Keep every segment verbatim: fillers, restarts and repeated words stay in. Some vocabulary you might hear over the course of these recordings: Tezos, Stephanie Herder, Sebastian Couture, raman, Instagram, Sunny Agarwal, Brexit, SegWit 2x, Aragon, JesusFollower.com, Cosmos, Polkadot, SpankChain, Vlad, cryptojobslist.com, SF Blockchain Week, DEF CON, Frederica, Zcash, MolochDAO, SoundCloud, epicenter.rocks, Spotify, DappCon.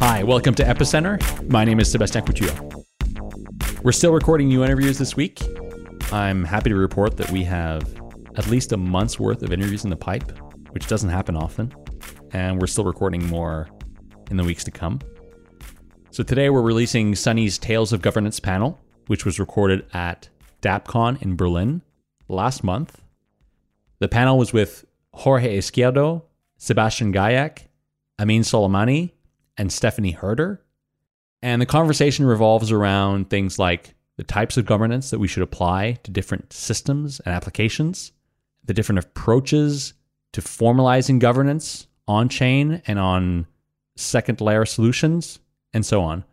Hi, welcome to Epicenter. My name is Sebastian Couture. We're still recording new interviews this week. I'm happy to report that we have at least a month's worth of interviews in the pipe, which doesn't happen often, and we're still recording more in the weeks to come. So today we're releasing Sunny's Tales of Governance panel, which was recorded at DappCon in Berlin last month. The panel was with Jorge Izquierdo, Sebastian Gajek, Amin Soleimani, and Stephanie Herder. And the conversation revolves around things like the types of governance that we should apply to different systems and applications, the different approaches to formalizing governance on-chain and on second-layer solutions, and so on.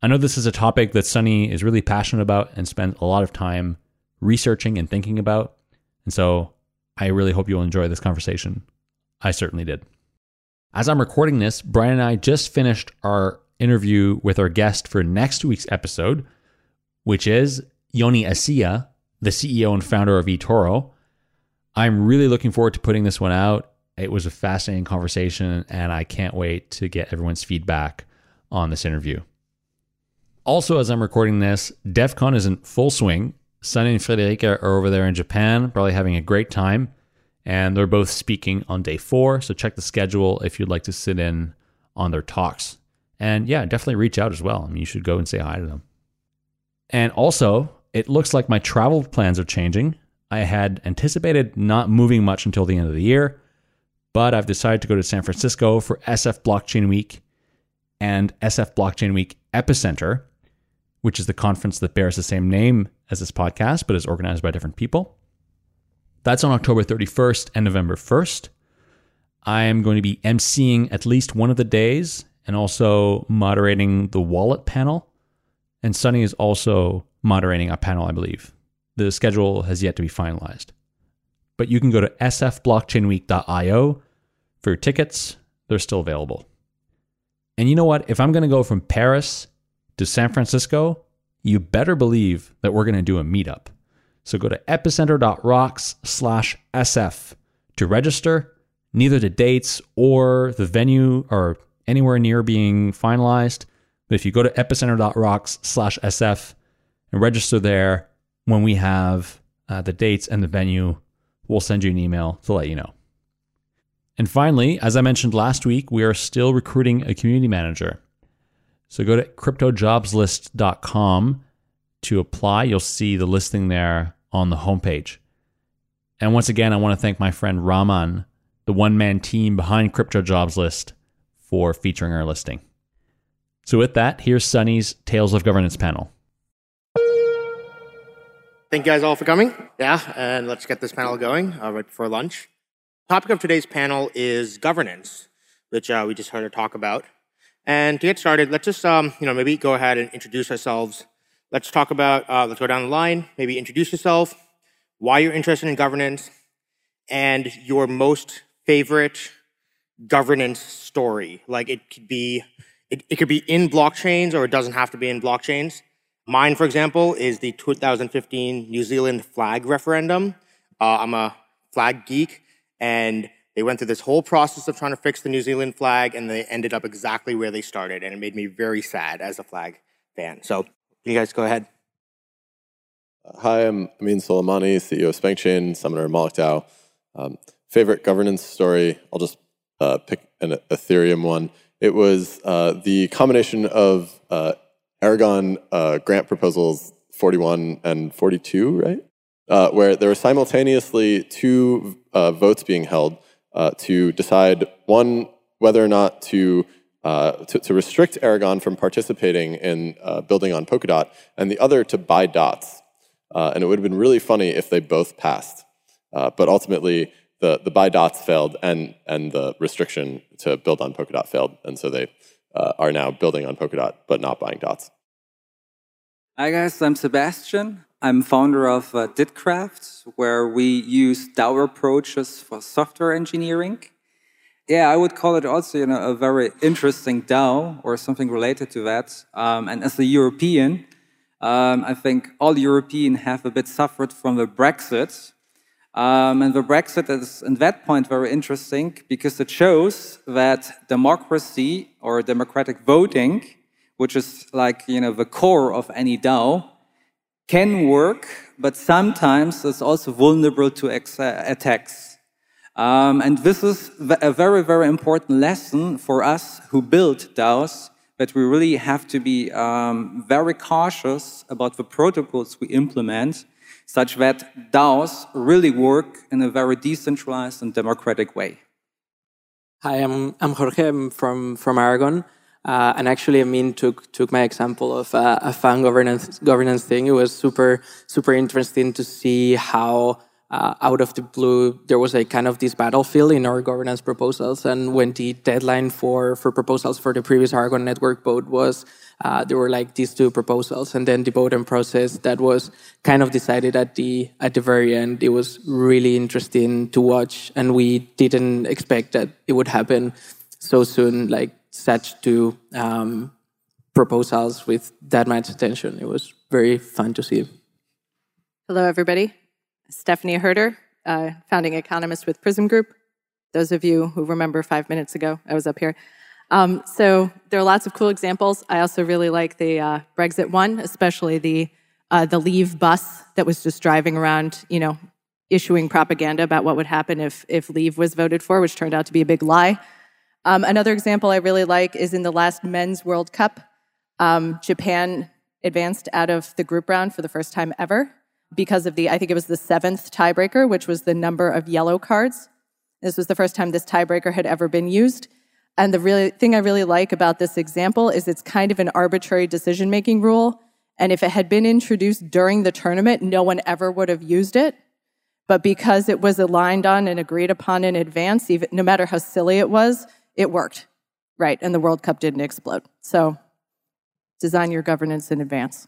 I know this is a topic that Sunny is really passionate about and spends a lot of time researching and thinking about, and so I really hope you'll enjoy this conversation. I certainly did. As I'm recording this, Brian and I just finished our interview with our guest for next week's episode, which is Yoni Assia, the C E O and founder of eToro. I'm really looking forward to putting this one out. It was a fascinating conversation, and I can't wait to get everyone's feedback on this interview. Also, as I'm recording this, DEF CON is in full swing. Sunny and Frederica are over there in Japan, probably having a great time. And they're both speaking on day four, so check the schedule if you'd like to sit in on their talks. And yeah, definitely reach out as well. I mean, you should go and say hi to them. And also, it looks like my travel plans are changing. I had anticipated not moving much until the end of the year, but I've decided to go to San Francisco for S F Blockchain Week and S F Blockchain Week Epicenter, which is the conference that bears the same name as this podcast, but is organized by different people. That's on October thirty-first and November first. I am going to be emceeing at least one of the days and also moderating the wallet panel. And Sunny is also moderating a panel, I believe. The schedule has yet to be finalized. But you can go to s f blockchain week dot i o for your tickets. They're still available. And you know what? If I'm going to go from Paris to San Francisco, you better believe that we're going to do a meetup. So go to epicenter dot rocks slash S F to register. Neither the dates or the venue are anywhere near being finalized. But if you go to epicenter dot rocks slash S F and register there, when we have uh, the dates and the venue, we'll send you an email to let you know. And finally, as I mentioned last week, we are still recruiting a community manager. So go to crypto jobs list dot com to apply. You'll see the listing there on the homepage. And once again, I want to thank my friend Raman, the one-man team behind Crypto Jobs List, for featuring our listing. So with that, here's Sunny's Tales of Governance panel. Thank you guys all for coming. Yeah, and let's get this panel going uh, right before lunch. The topic of today's panel is governance, which uh, we just heard her talk about. And to get started, let's just um, you know maybe go ahead and introduce ourselves. Let's talk about, uh, let's go down the line, maybe introduce yourself, why you're interested in governance, and your most favorite governance story. Like it could be, it, it could be in blockchains or it doesn't have to be in blockchains. Mine, for example, is the two thousand fifteen New Zealand flag referendum. Uh, I'm a flag geek, and they went through this whole process of trying to fix the New Zealand flag, and they ended up exactly where they started, and it made me very sad as a flag fan. So you guys go ahead. Hi, I'm Amin Soleimani, C E O of SpankChain, summoner of MolochDAO. Um, favorite governance story, I'll just uh, pick an Ethereum one. It was uh, the combination of uh, Aragon uh, grant proposals forty-one and forty-two, right? Uh, where there were simultaneously two uh, votes being held uh, to decide, one, whether or not to Uh, to, to restrict Aragon from participating in uh, building on Polkadot, and the other to buy dots. Uh, and it would have been really funny if they both passed. Uh, but ultimately, the, the buy dots failed, and, and the restriction to build on Polkadot failed. And so they uh, are now building on Polkadot, but not buying dots. Hi guys, I'm Sebastian. I'm founder of uh, Ditcraft, where we use DAO approaches for software engineering. Yeah, I would call it also, you know, a very interesting DAO or something related to that. Um, and as a European, um, I think all Europeans have a bit suffered from the Brexit. Um, and the Brexit is, at that point, very interesting because it shows that democracy or democratic voting, which is like, you know, the core of any DAO, can work, but sometimes it's also vulnerable to attacks. Um, and this is a very, very important lesson for us who build DAOs, that we really have to be um, very cautious about the protocols we implement, such that DAOs really work in a very decentralized and democratic way. Hi, I'm, I'm Jorge, I'm from, from Aragon. Uh, and actually, Amin took took my example of uh, a fund governance governance thing. It was super super interesting to see how uh, out of the blue there was a kind of this battlefield in our governance proposals. And when the deadline for for proposals for the previous Aragon Network vote was, uh, there were like these two proposals, and then the voting process that was kind of decided at the at the very end. It was really interesting to watch, and we didn't expect that it would happen so soon. Like. Such two um, proposals with that much attention. It was very fun to see. Hello, everybody. Stephanie Herder, uh, founding economist with Prism Group. Those of you who remember five minutes ago, I was up here. Um, so there are lots of cool examples. I also really like the uh, Brexit one, especially the uh, the Leave bus that was just driving around, you know, issuing propaganda about what would happen if if Leave was voted for, which turned out to be a big lie. Um, another example I really like is in the last Men's World Cup, um, Japan advanced out of the group round for the first time ever because of the, I think it was the seventh tiebreaker, which was the number of yellow cards. This was the first time this tiebreaker had ever been used. And the really thing I really like about this example is it's kind of an arbitrary decision-making rule. And if it had been introduced during the tournament, no one ever would have used it. But because it was aligned on and agreed upon in advance, even, no matter how silly it was, it worked, right? And the World Cup didn't explode. So design your governance in advance.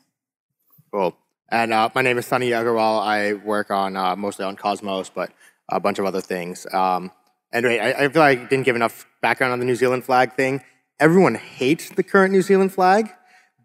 Cool. And uh, my name is Sunny Agarwal. I work on uh, mostly on Cosmos, but a bunch of other things. Um, and wait, I, I feel like I didn't give enough background on the New Zealand flag thing. Everyone hates the current New Zealand flag,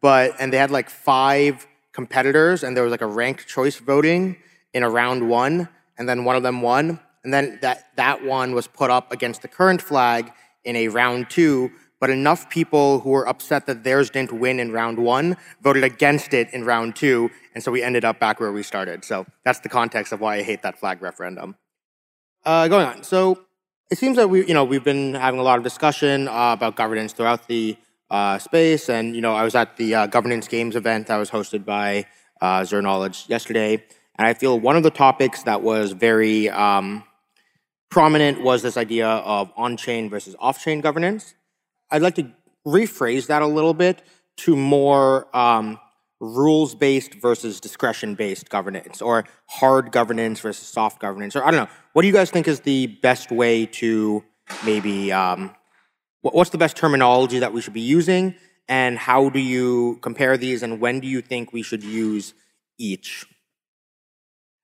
but and they had like five competitors, and there was like a ranked choice voting in a round one, and then one of them won. And then that, that one was put up against the current flag in a round two, but enough people who were upset that theirs didn't win in round one voted against it in round two, and so we ended up back where we started. So that's the context of why I hate that flag referendum. Uh, going on, so it seems that we, you know, we've been having a lot of discussion uh, about governance throughout the uh, space, and you know, I was at the uh, governance games event that was hosted by uh, Zero Knowledge yesterday, and I feel one of the topics that was very um, prominent was this idea of on-chain versus off-chain governance. I'd like to rephrase that a little bit to more um, rules-based versus discretion-based governance, or hard governance versus soft governance, or I don't know. What do you guys think is the best way to maybe, um, what's the best terminology that we should be using, and how do you compare these, and when do you think we should use each?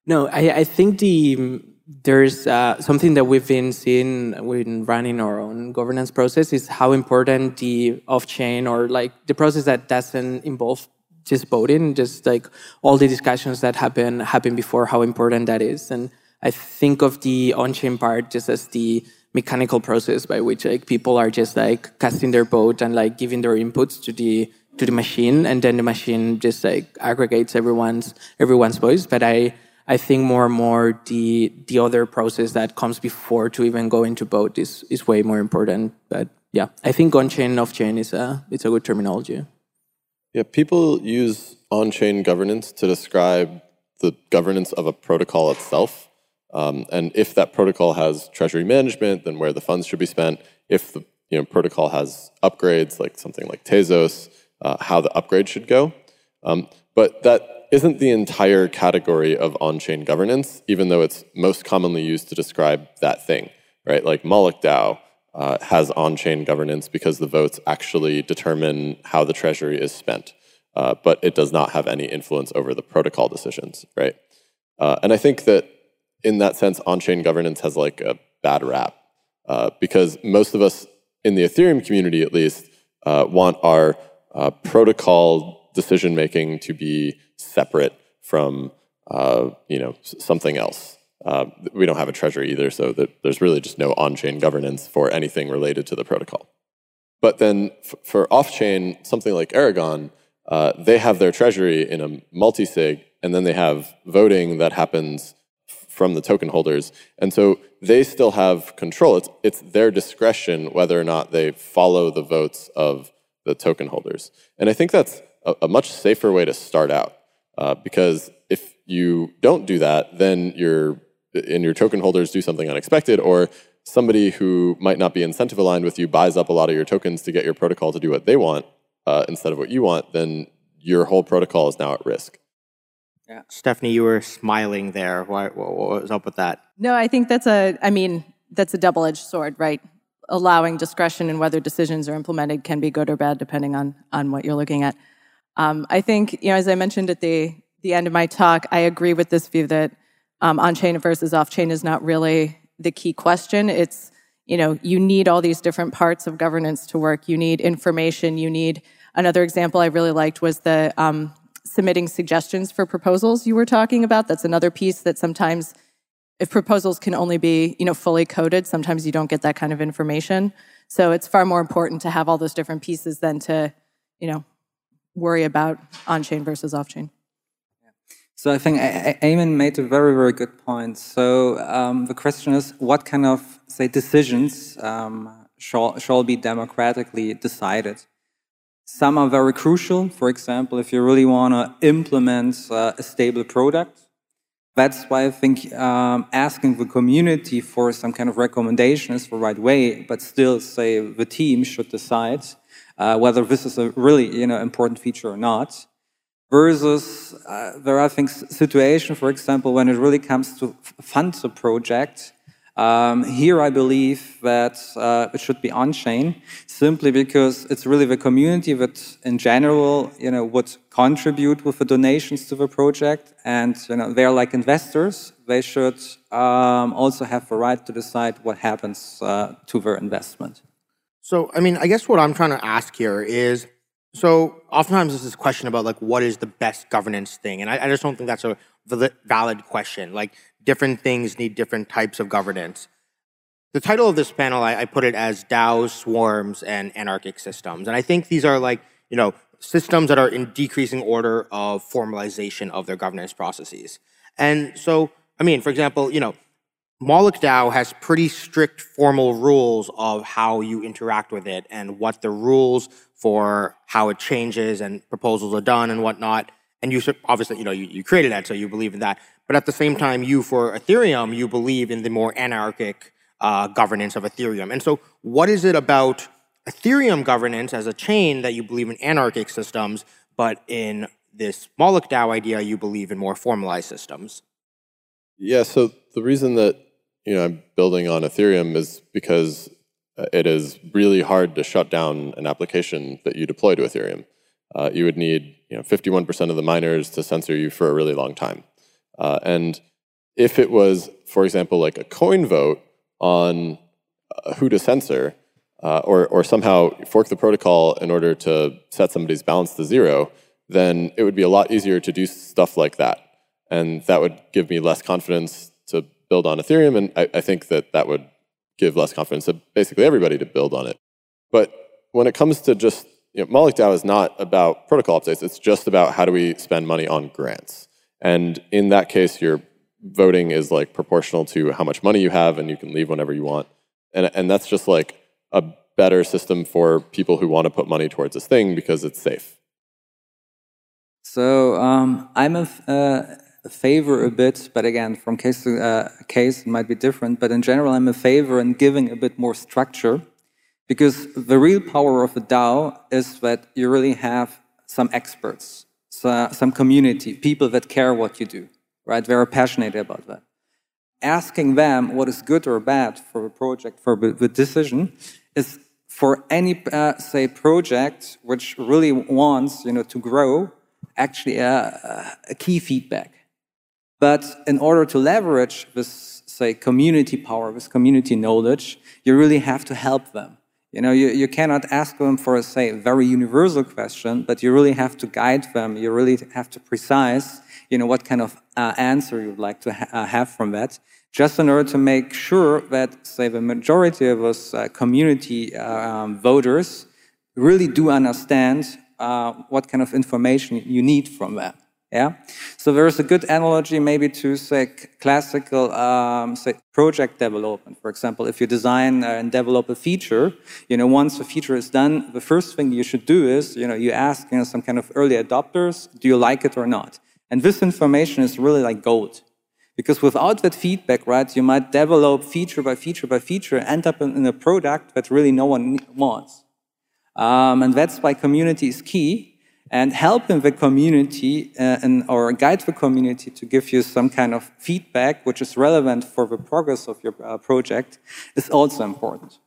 No, I, I think the... There's uh, something that we've been seeing when running our own governance process is how important the off-chain or like the process that doesn't involve just voting, just like all the discussions that happen happen before, how important that is. And I think of the on-chain part just as the mechanical process by which like people are just like casting their vote and like giving their inputs to the to the machine, and then the machine just like aggregates everyone's everyone's voice. But I. I think more and more the the other process that comes before to even go into vote is, is way more important. But yeah, I think on-chain and off-chain is a it's a good terminology. Yeah, people use on-chain governance to describe the governance of a protocol itself. Um, and if that protocol has treasury management, then where the funds should be spent. If the you know protocol has upgrades, like something like Tezos, uh, how the upgrade should go. Um, but that isn't the entire category of on-chain governance, even though it's most commonly used to describe that thing, right? Like MolochDAO uh, has on-chain governance because the votes actually determine how the treasury is spent, uh, but it does not have any influence over the protocol decisions, right? Uh, and I think that in that sense, on-chain governance has like a bad rap uh, because most of us in the Ethereum community, at least, uh, want our uh, protocol decision-making to be separate from, uh, you know, something else. Uh, we don't have a treasury either, so that there's really just no on-chain governance for anything related to the protocol. But then f for off-chain, something like Aragon, uh, they have their treasury in a multi-sig, and then they have voting that happens from the token holders. And so they still have control. It's, it's their discretion whether or not they follow the votes of the token holders. And I think that's a, a much safer way to start out, uh, because if you don't do that, then you're and your token holders do something unexpected, or somebody who might not be incentive aligned with you buys up a lot of your tokens to get your protocol to do what they want uh, instead of what you want, then your whole protocol is now at risk. Yeah. Stephanie, you were smiling there. Why, what, what was up with that? No, I think that's a, I mean, that's a double-edged sword, right? Allowing discretion in whether decisions are implemented can be good or bad, depending on, on what you're looking at. Um, I think, you know, as I mentioned at the, the end of my talk, I agree with this view that Um, on-chain versus off-chain is not really the key question. It's, you know, you need all these different parts of governance to work. You need information. You need, another example I really liked was the um, submitting suggestions for proposals you were talking about. That's another piece that sometimes, if proposals can only be, you know, fully coded, sometimes you don't get that kind of information. So it's far more important to have all those different pieces than to, you know, worry about on-chain versus off-chain. So I think Amin made a very, very good point. So um, the question is, what kind of, say, decisions um, shall, shall be democratically decided? Some are very crucial. For example, if you really want to implement uh, a stable product, that's why I think um, asking the community for some kind of recommendation is the right way, but still, say, the team should decide uh, whether this is a really, you know, important feature or not. Versus, uh, there are, I think, situation, for example, when it really comes to fund the project. Um, here, I believe that uh, it should be on-chain, simply because it's really the community that, in general, you know, would contribute with the donations to the project, and you know, they're like investors. They should um, also have the right to decide what happens uh, to their investment. So, I mean, I guess what I'm trying to ask here is. So oftentimes there's this question about like what is the best governance thing, and I, I just don't think that's a valid question. Like different things need different types of governance. The title of this panel, I, I put it as DAOs, Swarms, and Anarchic Systems, and I think these are like, you know, systems that are in decreasing order of formalization of their governance processes. And so, I mean, for example, you know, MolochDAO has pretty strict formal rules of how you interact with it and what the rules for how it changes and proposals are done and whatnot. And you should, obviously, you know, you, you created that, so you believe in that. But at the same time, you, for Ethereum, you believe in the more anarchic uh, governance of Ethereum. And so what is it about Ethereum governance as a chain that you believe in anarchic systems, but in this MolochDAO idea, you believe in more formalized systems? Yeah, so the reason that you know, I'm building on Ethereum is because it is really hard to shut down an application that you deploy to Ethereum. Uh, you would need you know, fifty-one percent of the miners to censor you for a really long time. Uh, and if it was, for example, like a coin vote on uh, who to censor, uh, or, or somehow fork the protocol in order to set somebody's balance to zero, then it would be a lot easier to do stuff like that. And that would give me less confidence to build on Ethereum, and I, I think that that would give less confidence to basically everybody to build on it. But when it comes to just, you know, MolochDAO is not about protocol updates, it's just about how do we spend money on grants. And in that case, your voting is like proportional to how much money you have, and you can leave whenever you want. And, and that's just like a better system for people who want to put money towards this thing because it's safe. So um, I'm a... Uh favor a bit, but again, from case to uh, case, it might be different. But in general, I'm a favor in giving a bit more structure, because the real power of a DAO is that you really have some experts, so, some community, people that care what you do, right? They are passionate about that. Asking them what is good or bad for a project, for the decision, is for any, uh, say, project which really wants, you know, to grow, actually a, a key feedback. But in order to leverage this, say, community power, this community knowledge, you really have to help them. You know, you, you cannot ask them for, say, a very universal question, but you really have to guide them. You really have to precise, you know, what kind of uh, answer you would like to ha have from that, just in order to make sure that, say, the majority of us uh, community uh, um, voters really do understand uh, what kind of information you need from them. Yeah. So there is a good analogy maybe to, say, classical um, say project development. For example, if you design and develop a feature, you know, once the feature is done, the first thing you should do is, you know, you ask, you know, some kind of early adopters, do you like it or not? And this information is really like gold. Because without that feedback, right, you might develop feature by feature by feature, end up in a product that really no one wants. Um, and that's why community is key. And helping the community uh, and, or guide the community to give you some kind of feedback which is relevant for the progress of your uh, project is also important.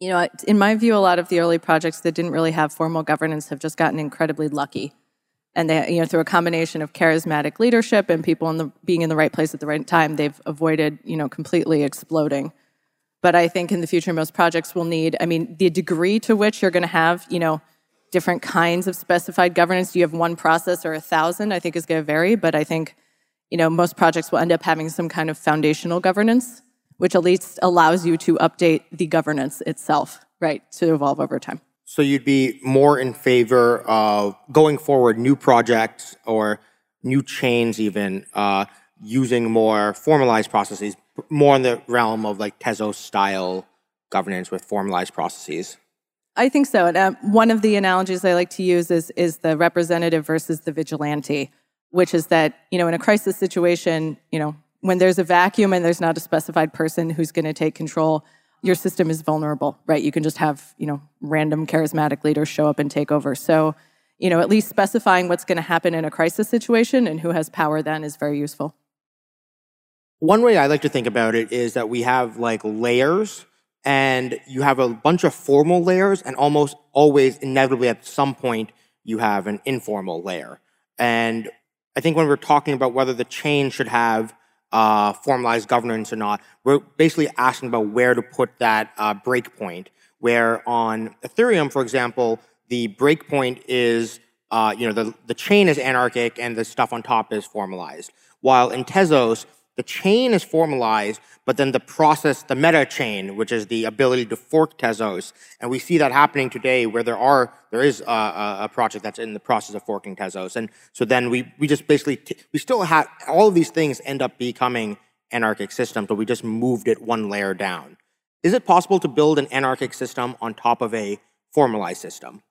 You know, in my view, a lot of the early projects that didn't really have formal governance have just gotten incredibly lucky. And they, you know, through a combination of charismatic leadership and people in the, being in the right place at the right time, they've avoided, you know, completely exploding. But I think in the future, most projects will need, I mean, the degree to which you're going to have, you know, different kinds of specified governance. Do you have one process or a thousand? I think is going to vary, but I think, you know, most projects will end up having some kind of foundational governance, which at least allows you to update the governance itself, right, to evolve over time. So you'd be more in favor of going forward new projects or new chains even, uh, using more formalized processes, more in the realm of like Tezos-style governance with formalized processes. I think so. And uh, one of the analogies I like to use is, is the representative versus the vigilante, which is that, you know, in a crisis situation, you know, when there's a vacuum and there's not a specified person who's going to take control, your system is vulnerable, right? You can just have, you know, random charismatic leaders show up and take over. So, you know, at least specifying what's going to happen in a crisis situation and who has power then is very useful. One way I like to think about it is that we have like layers. And you have a bunch of formal layers, and almost always, inevitably, at some point, you have an informal layer. And I think when we're talking about whether the chain should have uh, formalized governance or not, we're basically asking about where to put that uh, breakpoint. Where on Ethereum, for example, the breakpoint is, uh, you know, the, the chain is anarchic, and the stuff on top is formalized. While in Tezos, the chain is formalized, but then the process, the meta chain, which is the ability to fork Tezos, and we see that happening today, where there are there is a, a project that's in the process of forking Tezos, and so then we we just basically t we still have all of these things end up becoming anarchic systems, but we just moved it one layer down. Is it possible to build an anarchic system on top of a formalized system?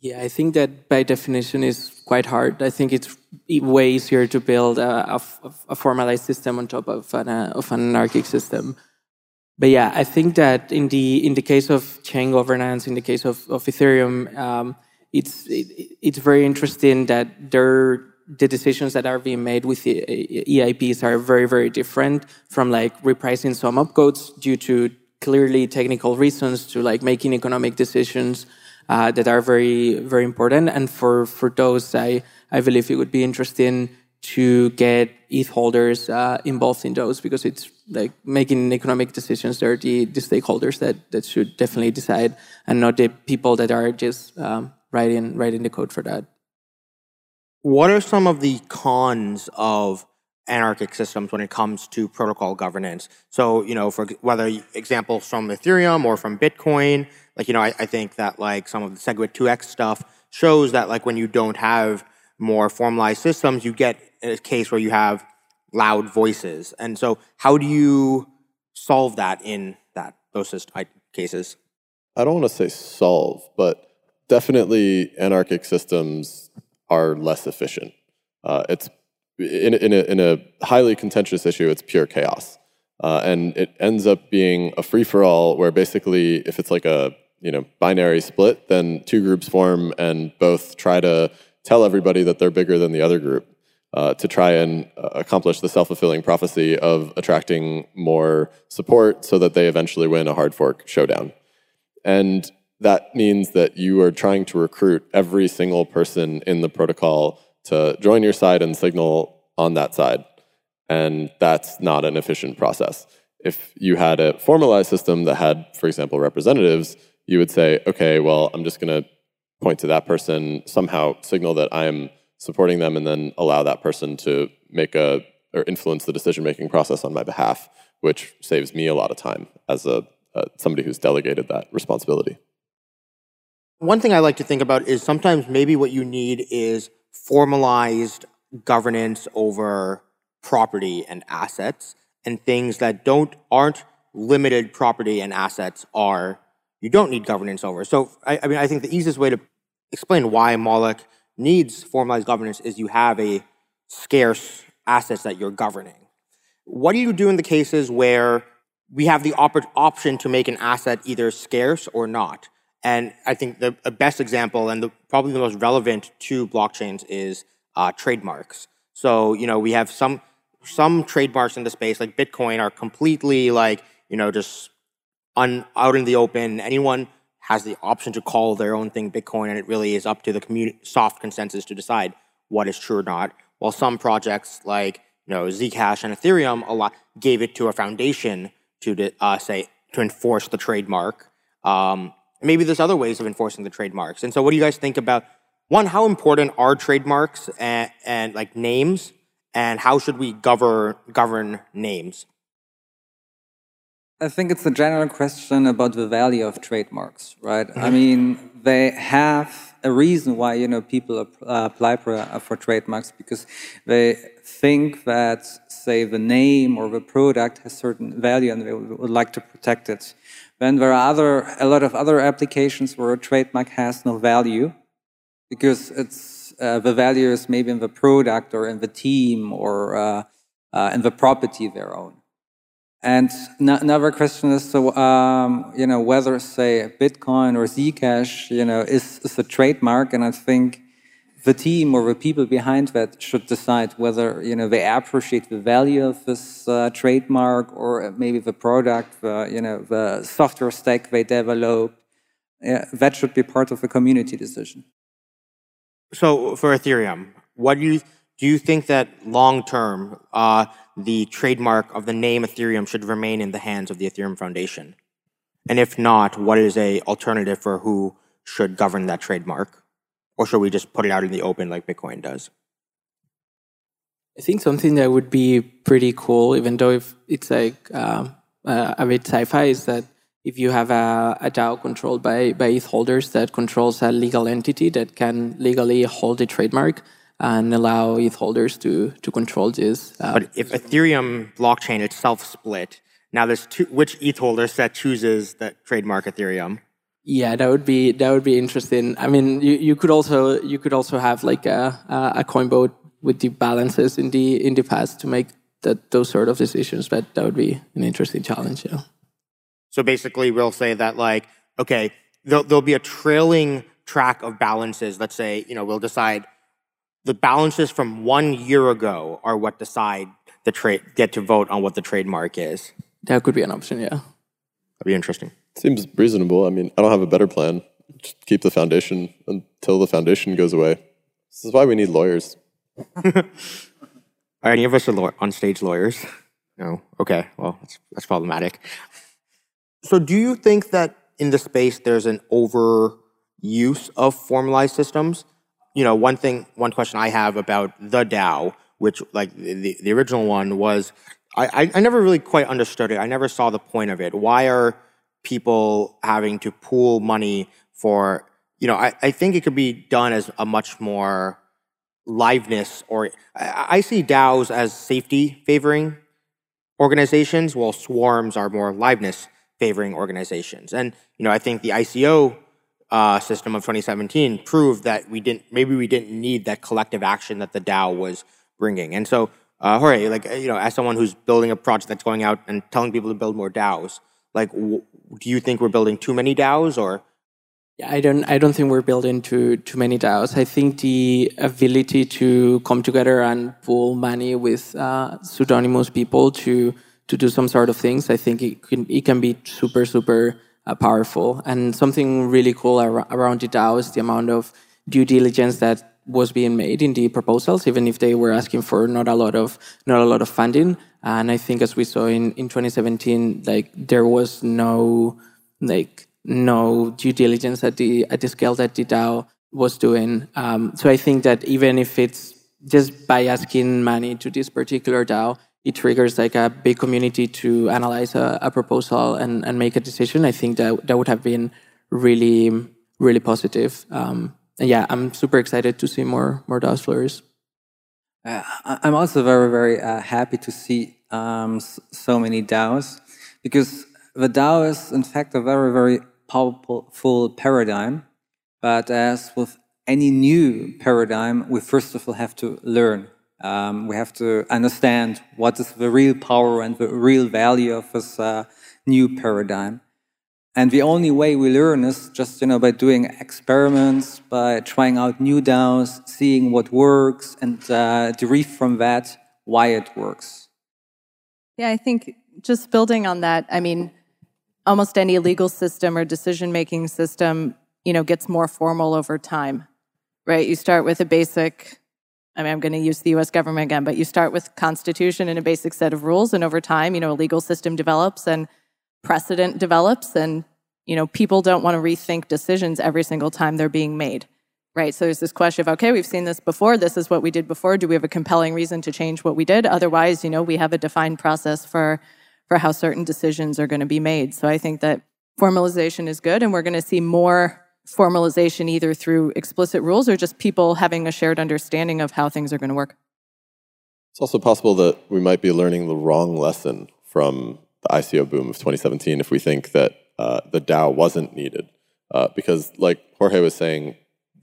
Yeah, I think that by definition is quite hard. I think it's way easier to build a, a, a formalized system on top of an, uh, of an anarchic system. But yeah, I think that in the in the case of chain governance, in the case of, of Ethereum, um, it's it, it's very interesting that there the decisions that are being made with the E I Ps are very very different from like repricing some opcodes due to clearly technical reasons to like making economic decisions. Uh, that are very, very important. And for, for those, I, I believe it would be interesting to get E T H holders uh, involved in those, because it's like making economic decisions. There are the, the stakeholders that, that should definitely decide, and not the people that are just um, writing, writing the code for that. What are some of the cons of anarchic systems when it comes to protocol governance? So, you know, for whether examples from Ethereum or from Bitcoin, Like, you know, I, I think that, like, some of the SegWit two X stuff shows that, like, when you don't have more formalized systems, you get a case where you have loud voices. And so how do you solve that in that those cases? I don't want to say solve, but definitely anarchic systems are less efficient. Uh, it's in, in, a, in a highly contentious issue, it's pure chaos. Uh, and it ends up being a free-for-all where basically if it's like a you know, binary split, then two groups form and both try to tell everybody that they're bigger than the other group uh, to try and uh, accomplish the self-fulfilling prophecy of attracting more support so that they eventually win a hard fork showdown. And that means that you are trying to recruit every single person in the protocol to join your side and signal on that side. And that's not an efficient process. If you had a formalized system that had, for example, representatives, you would say, okay, well, I'm just going to point to that person, somehow signal that I'm supporting them, and then allow that person to make a, or influence the decision-making process on my behalf, which saves me a lot of time as a uh, somebody who's delegated that responsibility. One thing I like to think about is sometimes maybe what you need is formalized governance over property and assets, and things that don't aren't limited property and assets are you don't need governance over. So I, I mean, I think the easiest way to explain why Moloch needs formalized governance is you have a scarce assets that you're governing. What do you do in the cases where we have the op- option to make an asset either scarce or not? And I think the best example and the, probably the most relevant to blockchains is uh, trademarks. So, you know, we have some some trademarks in the space, like Bitcoin, are completely like, you know, just un- out in the open. Anyone has the option to call their own thing Bitcoin, and it really is up to the community, soft consensus to decide what is true or not. While some projects like, you know, Zcash and Ethereum a lot gave it to a foundation to uh, say to enforce the trademark. Um, maybe there's other ways of enforcing the trademarks. And so, what do you guys think about one? How important are trademarks and, and like names, and how should we govern govern names? I think it's a general question about the value of trademarks, right? I mean, they have a reason why, you know, people apply for, uh, for trademarks, because they think that, say, the name or the product has certain value and they would like to protect it. Then there are other a lot of other applications where a trademark has no value, because it's uh, the value is maybe in the product or in the team or uh, uh, in the property they own. And another question is, so um, you know, whether, say, Bitcoin or Zcash, you know, is, is a trademark, and I think the team or the people behind that should decide whether, you know, they appreciate the value of this uh, trademark, or maybe the product, the, you know, the software stack they develop. Yeah, that should be part of the community decision. So, for Ethereum, what do you do? You think that long term, uh, the trademark of the name Ethereum should remain in the hands of the Ethereum Foundation? And if not, what is a alternative for who should govern that trademark? Or should we just put it out in the open like Bitcoin does? I think something that would be pretty cool, even though if it's like um, uh, a bit sci-fi, is that if you have a, a DAO controlled by, by E T H holders that controls a legal entity that can legally hold the trademark, and allow E T H holders to, to control this. Uh, but if Ethereum blockchain itself split, now there's two, which E T H holder set chooses that trademark Ethereum? Yeah, that would be that would be interesting. I mean, you, you could also you could also have like a a coin vote with the balances in the in the past to make that those sort of decisions. But that would be an interesting challenge. Yeah. So basically, we'll say that like, okay, there'll, there'll be a trailing track of balances. Let's say, you know, we'll decide. The balances from one year ago are what decide the trade get to vote on what the trademark is. That could be an option, yeah. That'd be interesting. Seems reasonable. I mean, I don't have a better plan. Just keep the foundation until the foundation goes away. This is why we need lawyers. Are any of us are law- on-stage lawyers? No? Okay, well, that's, that's problematic. So do you think that in the space there's an overuse of formalized systems? You know, one thing, one question I have about the DAO, which like the, the original one was, I, I never really quite understood it. I never saw the point of it. Why are people having to pool money for, you know, I, I think it could be done as a much more liveness, or I, I see DAOs as safety favoring organizations, while swarms are more liveness favoring organizations. And, you know, I think the I C O Uh, system of twenty seventeen proved that we didn't. Maybe we didn't need that collective action that the DAO was bringing. And so, uh, Jorge, like you know, as someone who's building a project that's going out and telling people to build more DAOs, like, w- do you think we're building too many DAOs, or? Yeah, I don't. I don't think we're building too too many DAOs. I think the ability to come together and pool money with uh, pseudonymous people to to do some sort of things, I think it can it can be super super. Uh, powerful. And something really cool ar- around the DAO is the amount of due diligence that was being made in the proposals, even if they were asking for not a lot of not a lot of funding. And I think, as we saw in, in twenty seventeen, like there was no like no due diligence at the at the scale that the DAO was doing. Um, so I think that even if it's just by asking money to this particular DAO, it triggers like a big community to analyze a, a proposal and, and make a decision. I think that that would have been really, really positive. Um, and yeah, I'm super excited to see more more DAOs flourish. Uh, I'm also very, very uh, happy to see um, so many DAOs, because the DAO is, in fact, a very, very powerful paradigm. But as with any new paradigm, we first of all have to learn. Um, we have to understand what is the real power and the real value of this uh, new paradigm. And the only way we learn is just, you know, by doing experiments, by trying out new DAOs, seeing what works, and uh, derive from that why it works. Yeah, I think just building on that, I mean, almost any legal system or decision-making system, you know, gets more formal over time, right? You start with a basic, I mean, I'm going to use the U S government again, but you start with constitution and a basic set of rules, and over time, you know, a legal system develops and precedent develops, and, you know, people don't want to rethink decisions every single time they're being made, right? So there's this question of, okay, we've seen this before, this is what we did before, do we have a compelling reason to change what we did? Otherwise, you know, we have a defined process for, for how certain decisions are going to be made. So I think that formalization is good, and we're going to see more formalization either through explicit rules or just people having a shared understanding of how things are going to work. It's also possible that we might be learning the wrong lesson from the I C O boom of twenty seventeen if we think that uh, the DAO wasn't needed. Uh, because like Jorge was saying,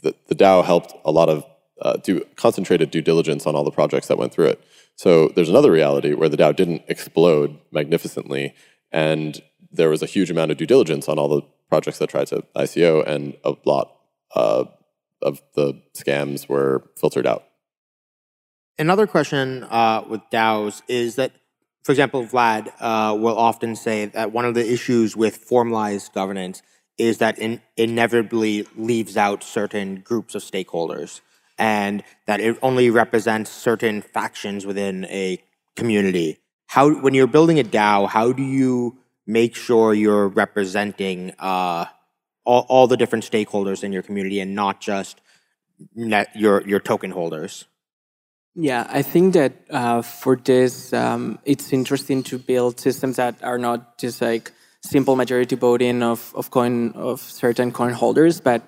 the, the DAO helped a lot of uh, do concentrated due diligence on all the projects that went through it. So there's another reality where the DAO didn't explode magnificently, and there was a huge amount of due diligence on all the projects that tried to I C O, and a lot uh, of the scams were filtered out. Another question uh, with DAOs is that, for example, Vlad uh, will often say that one of the issues with formalized governance is that it inevitably leaves out certain groups of stakeholders, and that it only represents certain factions within a community. How, when you're building a DAO, how do you make sure you're representing uh, all, all the different stakeholders in your community and not just net your, your token holders? Yeah, I think that uh, for this, um, it's interesting to build systems that are not just like simple majority voting of, of coin of certain coin holders, but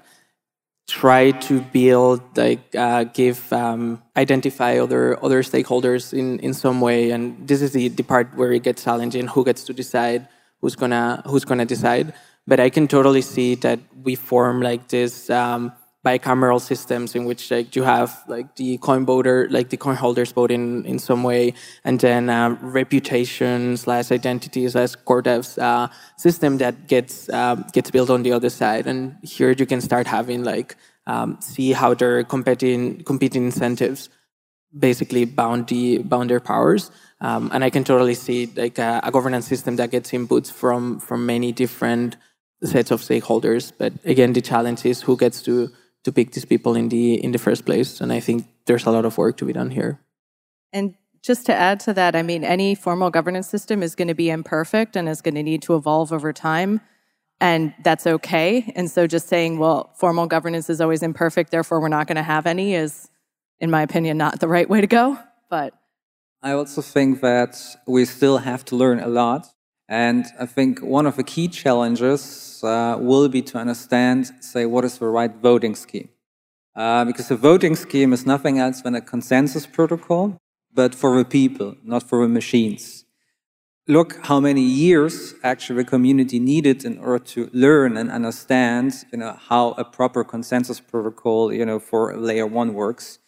try to build like uh, give um, identify other other stakeholders in, in some way. And this is the, the part where it gets challenging: who gets to decide, who's gonna who's gonna decide. But I can totally see that we form like this. Um, bicameral systems in which like you have like the coin voter, like the coin holders voting in some way, and then um, reputation slash identity slash core devs uh, system that gets uh, gets built on the other side. And here you can start having like um, see how their competing competing incentives basically bound the bound their powers. Um, and I can totally see like a, a governance system that gets inputs from from many different sets of stakeholders. But again, the challenge is who gets to to pick these people in the in the first place. And I think there's a lot of work to be done here. And just to add to that, I mean, any formal governance system is going to be imperfect and is going to need to evolve over time. And that's okay. And so just saying, well, formal governance is always imperfect, therefore we're not going to have any, is, in my opinion, not the right way to go. But I also think that we still have to learn a lot. And I think one of the key challenges uh, will be to understand, say, what is the right voting scheme. Uh, because a voting scheme is nothing else than a consensus protocol, but for the people, not for the machines. Look how many years actually the community needed in order to learn and understand, you know, how a proper consensus protocol, you know, for layer one works.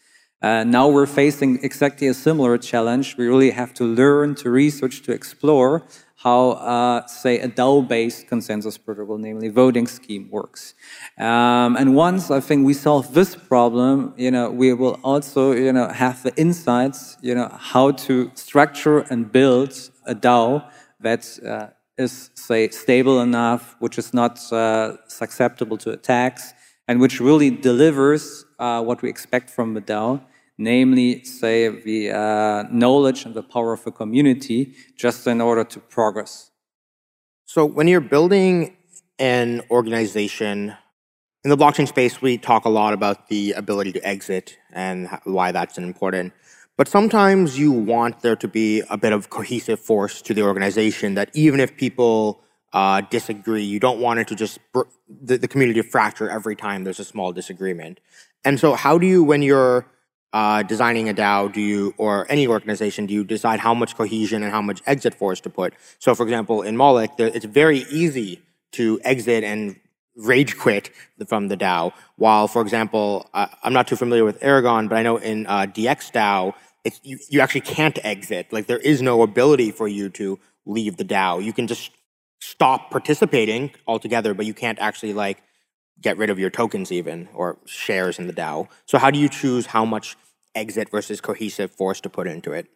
Uh, now we're facing exactly a similar challenge. We really have to learn, to research, to explore how, uh, say, a DAO-based consensus protocol, namely voting scheme, works. Um, and once I think we solve this problem, you know, we will also, you know, have the insights, you know, how to structure and build a DAO that uh, is, say, stable enough, which is not uh, susceptible to attacks, and which really delivers uh, what we expect from the DAO, namely, say, the uh, knowledge and the power of a community, just in order to progress. So when you're building an organization, in the blockchain space, we talk a lot about the ability to exit and why that's important. But sometimes you want there to be a bit of cohesive force to the organization that even if people uh, disagree, you don't want it to just, the, the community to fracture every time there's a small disagreement. And so how do you, when you're uh, designing a DAO, do you, or any organization, do you decide how much cohesion and how much exit force to put? So for example, in Moloch, it's very easy to exit and rage quit from the DAO. While, for example, uh, I'm not too familiar with Aragon, but I know in uh, D X DAO, it's, you, you actually can't exit. Like, there is no ability for you to leave the DAO. You can just stop participating altogether, but you can't actually, like, get rid of your tokens even, or shares in the DAO. So how do you choose how much exit versus cohesive force to put into it?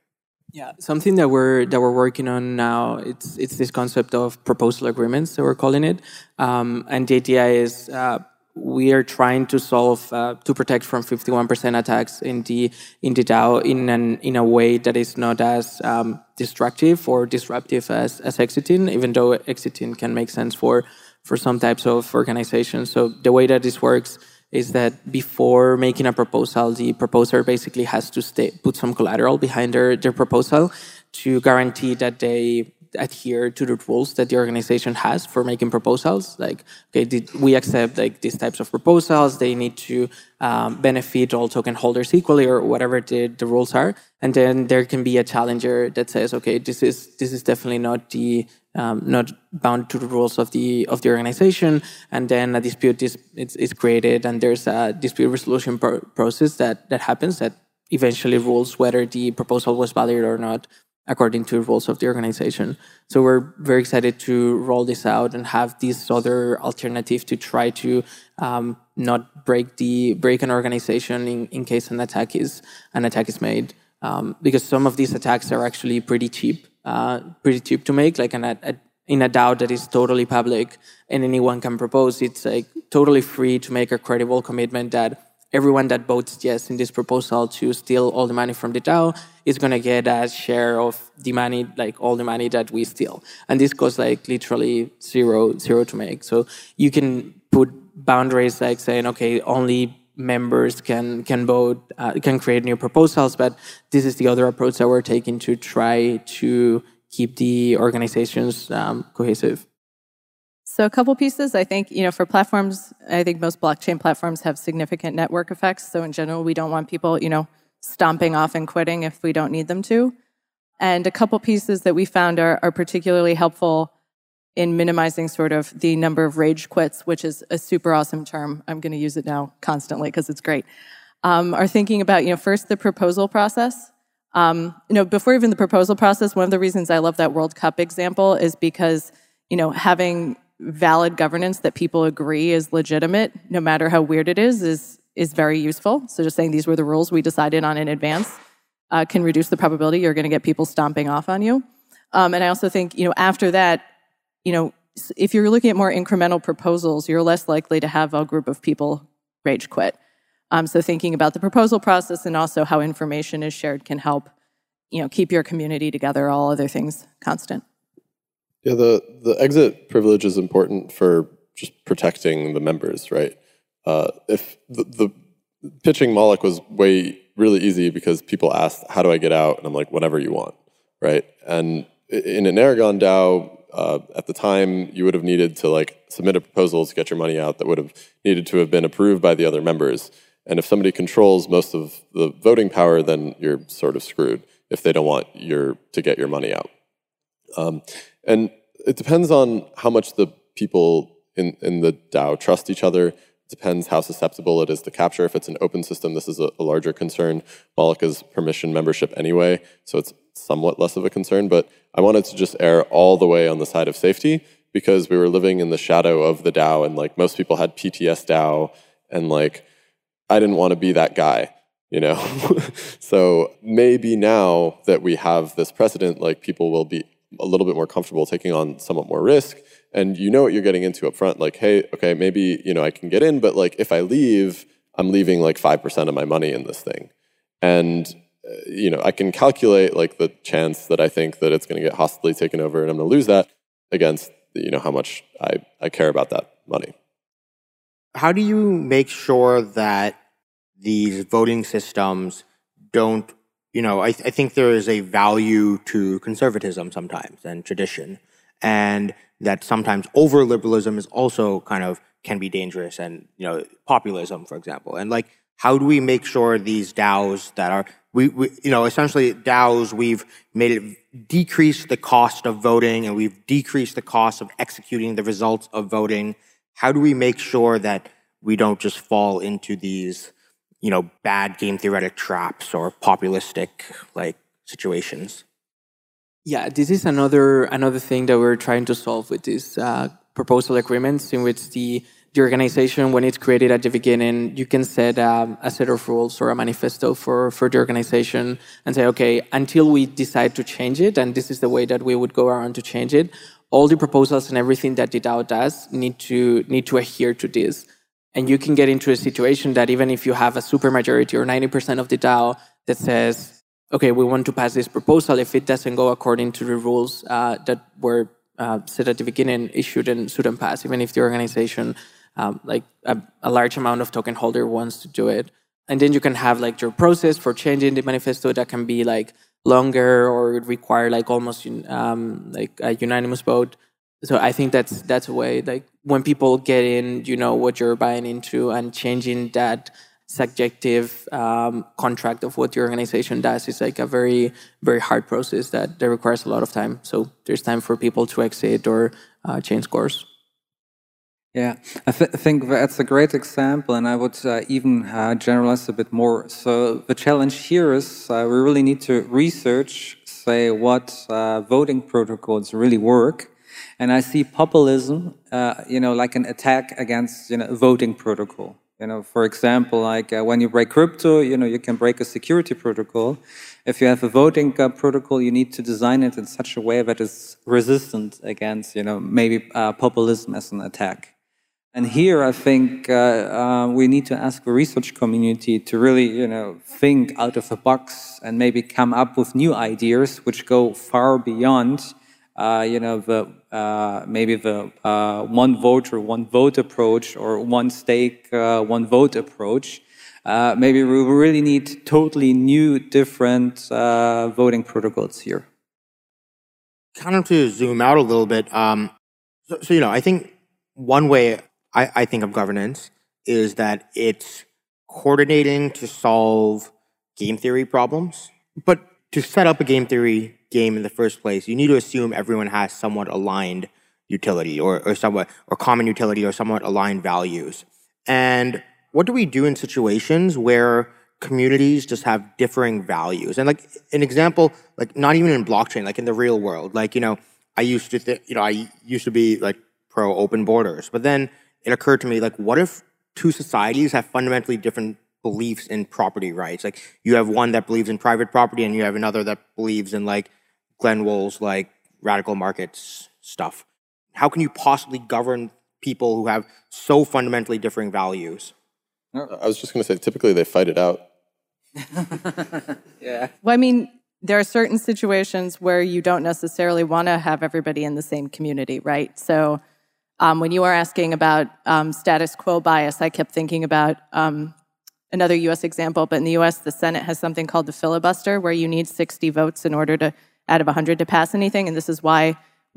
Yeah, something that we're that we're working on now, it's it's this concept of proposal agreements that we're calling it, um, and the idea is uh, we are trying to solve uh, to protect from fifty-one percent attacks in the in the DAO in an in a way that is not as um, destructive or disruptive as as exiting, even though exiting can make sense for for some types of organizations. So the way that this works is that before making a proposal, the proposer basically has to stay, put some collateral behind their, their proposal to guarantee that they adhere to the rules that the organization has for making proposals. Like, okay, did we accept like these types of proposals? They need to um, benefit all token holders equally, or whatever the, the rules are. And then there can be a challenger that says, okay, this is this is definitely not the Um, not bound to the rules of the of the organization, and then a dispute is it's, it's created, and there's a dispute resolution pro process that that happens that eventually rules whether the proposal was valid or not according to the rules of the organization. So we're very excited to roll this out and have this other alternative to try to um, not break the break an organization in, in case an attack is an attack is made, um, because some of these attacks are actually pretty cheap. Uh, pretty cheap to make, like an, a, in a DAO that is totally public and anyone can propose. It's like totally free to make a credible commitment that everyone that votes yes in this proposal to steal all the money from the DAO is going to get a share of the money, like all the money that we steal. And this costs like literally zero, zero to make. So you can put boundaries like saying, okay, only members can can vote, uh, can create new proposals, but this is the other approach that we're taking to try to keep the organizations um, cohesive. So a couple pieces, I think, you know, for platforms, I think most blockchain platforms have significant network effects. So in general, we don't want people, you know, stomping off and quitting if we don't need them to. And a couple pieces that we found are, are particularly helpful in minimizing sort of the number of rage quits, which is a super awesome term. I'm going to use it now constantly because it's great. Um, are thinking about, you know, first the proposal process. Um, you know, before even the proposal process, one of the reasons I love that World Cup example is because, you know, having valid governance that people agree is legitimate, no matter how weird it is, is, is very useful. So just saying these were the rules we decided on in advance uh, can reduce the probability you're going to get people stomping off on you. Um, and I also think, you know, after that, you know, if you're looking at more incremental proposals, you're less likely to have a group of people rage quit. Um, so thinking about the proposal process and also how information is shared can help, you know, keep your community together, all other things constant. Yeah, the, the exit privilege is important for just protecting the members, right? Uh, if the, the pitching Moloch was way, really easy because people asked, how do I get out? And I'm like, whenever you want, right? And in an Aragon DAO, Uh, at the time, you would have needed to like submit a proposal to get your money out that would have needed to have been approved by the other members. And if somebody controls most of the voting power, then you're sort of screwed if they don't want your to get your money out. Um, and it depends on how much the people in, in the DAO trust each other. It depends how susceptible it is to capture. If it's an open system, this is a, a larger concern. Moloch is permission membership anyway, so it's somewhat less of a concern, but I wanted to just err all the way on the side of safety because we were living in the shadow of the DAO and like most people had P T S DAO and like I didn't want to be that guy, you know? So maybe now that we have this precedent, like people will be a little bit more comfortable taking on somewhat more risk and you know what you're getting into up front, like, hey, okay, maybe, you know, I can get in, but like if I leave, I'm leaving like five percent of my money in this thing. And, you know, I can calculate like the chance that I think that it's going to get hostilely taken over and I'm going to lose that against, you know, how much I, I care about that money. How do you make sure that these voting systems don't, you know, I, th- I think there is a value to conservatism sometimes and tradition, and that sometimes over-liberalism is also kind of, can be dangerous, and, you know, populism, for example. And like, how do we make sure these DAOs that are, we, we you know, essentially DAOs, we've made it, decreased the cost of voting, and we've decreased the cost of executing the results of voting. How do we make sure that we don't just fall into these, you know, bad game theoretic traps or populistic like situations? Yeah, this is another another thing that we're trying to solve with these uh, proposal agreements, in which the the organization, when it's created at the beginning, you can set um, a set of rules or a manifesto for for the organization and say, okay, until we decide to change it, and this is the way that we would go around to change it, all the proposals and everything that the DAO does need to need to adhere to this. And you can get into a situation that even if you have a supermajority or ninety percent of the DAO that says, okay, we want to pass this proposal, if it doesn't go according to the rules uh, that were uh, set at the beginning, it shouldn't, shouldn't pass, even if the organization, um, like a, a large amount of token holder wants to do it. And then you can have like your process for changing the manifesto that can be like longer or require like almost um, like a unanimous vote. So I think that's that's a way, like when people get in, you know what you're buying into, and changing that subjective um, contract of what the organization does is like a very, very hard process that, that requires a lot of time. So there's time for people to exit or uh, change course. Yeah, I th- think that's a great example, and I would uh, even uh, generalize a bit more. So the challenge here is uh, we really need to research, say, what uh, voting protocols really work. And I see populism, uh, you know, like an attack against, you know, a voting protocol. You know, for example, like uh, when you break crypto, you know, you can break a security protocol. If you have a voting uh, protocol, you need to design it in such a way that is resistant against, you know, maybe uh, populism as an attack. And here, I think uh, uh, we need to ask the research community to really, you know, think out of the box and maybe come up with new ideas which go far beyond Uh, you know, the, uh, maybe the uh, one vote or one vote approach, or one stake, uh, one vote approach. Uh, maybe we really need totally new, different uh, voting protocols here. Kind of to zoom out a little bit. Um, so, so, you know, I think one way I, I think of governance is that it's coordinating to solve game theory problems. But to set up a game theory game in the first place, you need to assume everyone has somewhat aligned utility or, or somewhat or common utility or somewhat aligned values. And what do we do in situations where communities just have differing values? And like an example, like not even in blockchain, like in the real world, like, you know, I used to think, you know, I used to be like pro open borders, but then it occurred to me, like, what if two societies have fundamentally different beliefs in property rights? Like you have one that believes in private property and you have another that believes in like Glenn Wool's like radical markets stuff. How can you possibly govern people who have so fundamentally differing values? I was just going to say, typically they fight it out. Yeah. Well, I mean, there are certain situations where you don't necessarily want to have everybody in the same community, right? So um, when you were asking about um, status quo bias, I kept thinking about um, another U S example, but in the U S, the Senate has something called the filibuster, where you need sixty votes in order to out of one hundred to pass anything. And this is why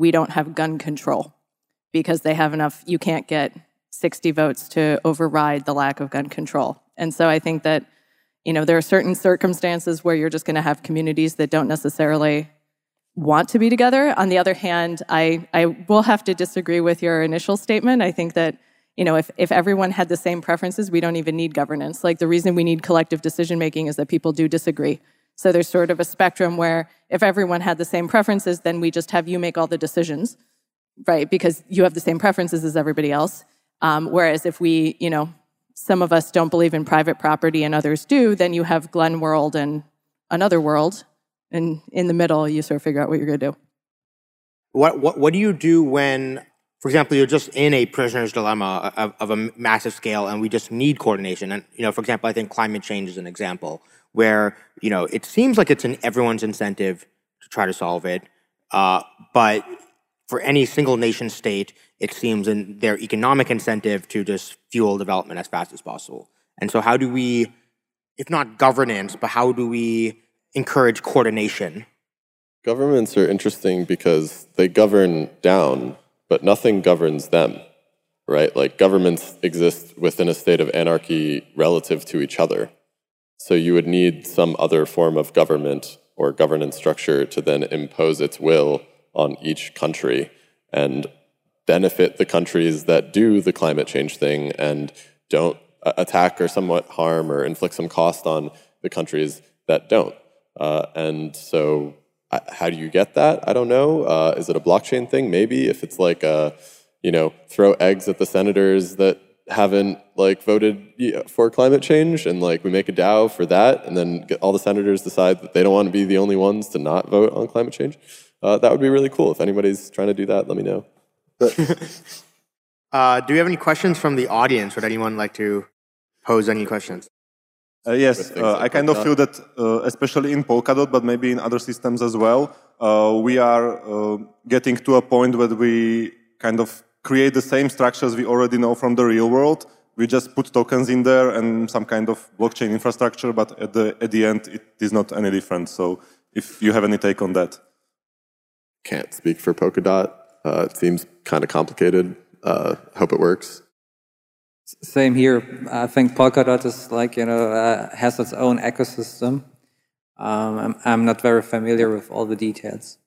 we don't have gun control, because they have enough, you can't get sixty votes to override the lack of gun control. And so I think that, you know, there are certain circumstances where you're just going to have communities that don't necessarily want to be together. On the other hand, I, I will have to disagree with your initial statement. I think that, you know, if, if everyone had the same preferences, we don't even need governance. Like the reason we need collective decision-making is that people do disagree. So there's sort of a spectrum where if everyone had the same preferences, then we just have you make all the decisions, right? Because you have the same preferences as everybody else. Um, whereas if we, you know, some of us don't believe in private property and others do, then you have Glen World and another world. And in the middle, you sort of figure out what you're going to do. What, what, what do you do when for example, you're just in a prisoner's dilemma of, of a massive scale, and we just need coordination. And, you know, for example, I think climate change is an example where, you know, it seems like it's in everyone's incentive to try to solve it. Uh, but for any single nation state, it seems in their economic incentive to just fuel development as fast as possible. And so how do we, if not governance, but how do we encourage coordination? Governments are interesting because they govern down, but nothing governs them, right? Like, governments exist within a state of anarchy relative to each other. So you would need some other form of government or governance structure to then impose its will on each country and benefit the countries that do the climate change thing and don't attack or somewhat harm or inflict some cost on the countries that don't. Uh, and so how do you get that? I don't know. Uh, is it a blockchain thing? Maybe. If it's like, a, you know, throw eggs at the senators that haven't like voted for climate change, and like we make a DAO for that, and then all the senators decide that they don't want to be the only ones to not vote on climate change. Uh, that would be really cool. If anybody's trying to do that, let me know. uh, do we have any questions from the audience? Would anyone like to pose any questions? Uh, yes, uh, I kind of feel that, uh, especially in Polkadot, but maybe in other systems as well, uh, we are uh, getting to a point where we kind of create the same structures we already know from the real world. We just put tokens in there and some kind of blockchain infrastructure, but at the, at the end, it is not any different. So if you have any take on that. Can't speak for Polkadot. Uh, it seems kind of complicated. Uh, hope it works. Same here. I think Polkadot is like, you know, uh, has its own ecosystem. Um, I'm, I'm not very familiar with all the details.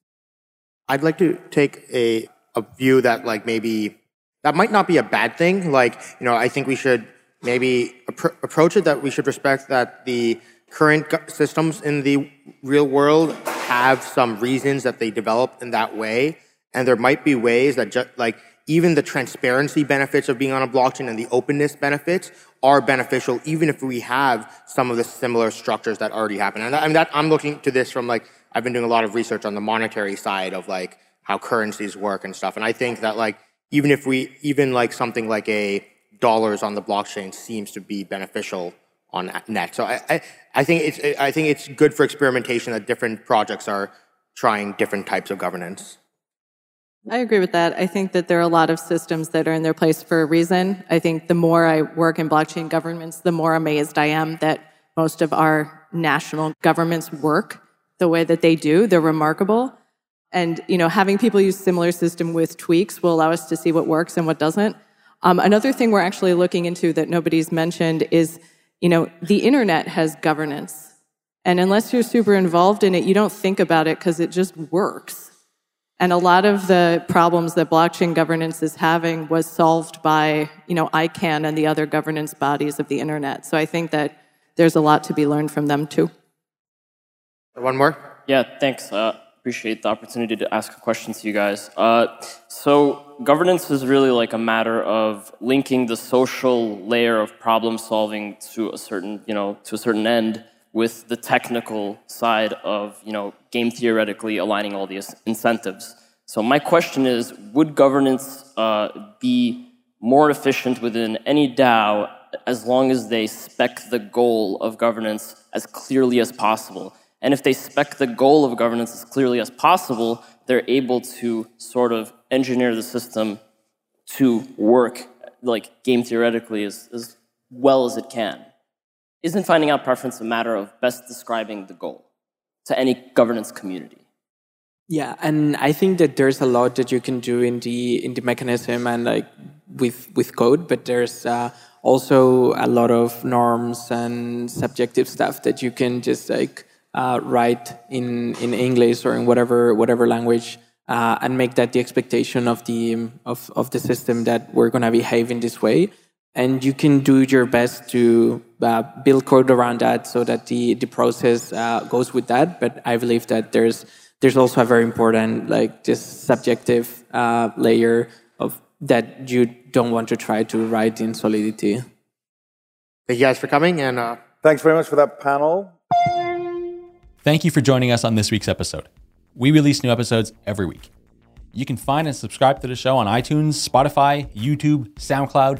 I'd like to take a, a view that like maybe that might not be a bad thing. Like, you know, I think we should maybe appro- approach it that we should respect that the current systems in the real world have some reasons that they develop in that way. And there might be ways that just like, even the transparency benefits of being on a blockchain and the openness benefits are beneficial, even if we have some of the similar structures that already happen. And that, and that, I'm looking to this from like, I've been doing a lot of research on the monetary side of like how currencies work and stuff. And I think that like, even if we, even like something like a dollars on the blockchain seems to be beneficial on net. So I, I, I think it's, I think it's good for experimentation that different projects are trying different types of governance. I agree with that. I think that there are a lot of systems that are in their place for a reason. I think the more I work in blockchain governments, the more amazed I am that most of our national governments work the way that they do. They're remarkable. And, you know, having people use similar system with tweaks will allow us to see what works and what doesn't. Um, another thing we're actually looking into that nobody's mentioned is, you know, the internet has governance. And unless you're super involved in it, you don't think about it because it just works. And a lot of the problems that blockchain governance is having was solved by, you know, ICANN and the other governance bodies of the internet. So I think that there's a lot to be learned from them too. One more? Yeah, thanks. Uh, appreciate the opportunity to ask a question to you guys. Uh, so governance is really like a matter of linking the social layer of problem solving to a certain, you know, to a certain end, with the technical side of, you know, game theoretically aligning all the incentives. So my question is, would governance uh, be more efficient within any DAO as long as they spec the goal of governance as clearly as possible? And if they spec the goal of governance as clearly as possible, they're able to sort of engineer the system to work, like, game theoretically as, as well as it can. Isn't finding out preference a matter of best describing the goal to any governance community? Yeah, and I think that there's a lot that you can do in the in the mechanism and like with with code, but there's uh, also a lot of norms and subjective stuff that you can just like uh, write in in English or in whatever whatever language uh, and make that the expectation of the of of the system that we're gonna behave in this way. And you can do your best to uh, build code around that so that the, the process uh, goes with that. But I believe that there's there's also a very important, like, this subjective uh, layer of that you don't want to try to write in Solidity. Thank you guys for coming. and uh... Thanks very much for that panel. Thank you for joining us on this week's episode. We release new episodes every week. You can find and subscribe to the show on iTunes, Spotify, YouTube, SoundCloud,